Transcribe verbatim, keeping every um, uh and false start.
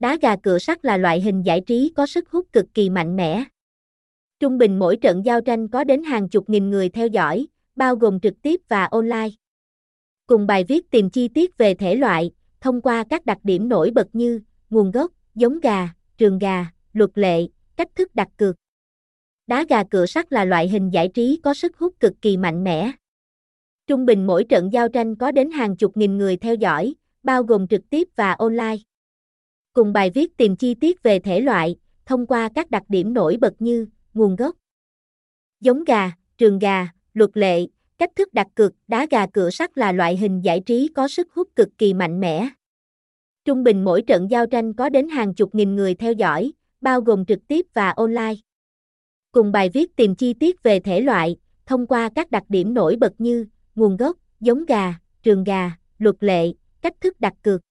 Đá gà cựa sắt là loại hình giải trí có sức hút cực kỳ mạnh mẽ. Trung bình mỗi trận giao tranh có đến hàng chục nghìn người theo dõi, bao gồm trực tiếp và online. Cùng bài viết tìm chi tiết về thể loại, thông qua các đặc điểm nổi bật như nguồn gốc, giống gà, trường gà, luật lệ, cách thức đặt cược. Đá gà cựa sắt là loại hình giải trí có sức hút cực kỳ mạnh mẽ. Trung bình mỗi trận giao tranh có đến hàng chục nghìn người theo dõi, bao gồm trực tiếp và online. Cùng bài viết tìm chi tiết về thể loại, thông qua các đặc điểm nổi bật như nguồn gốc, giống gà, trường gà, luật lệ, cách thức đặt cược. Đá gà cựa sắt là loại hình giải trí có sức hút cực kỳ mạnh mẽ. Trung bình mỗi trận giao tranh có đến hàng chục nghìn người theo dõi, bao gồm trực tiếp và online. Cùng bài viết tìm chi tiết về thể loại, thông qua các đặc điểm nổi bật như nguồn gốc, giống gà, trường gà, luật lệ, cách thức đặt cược.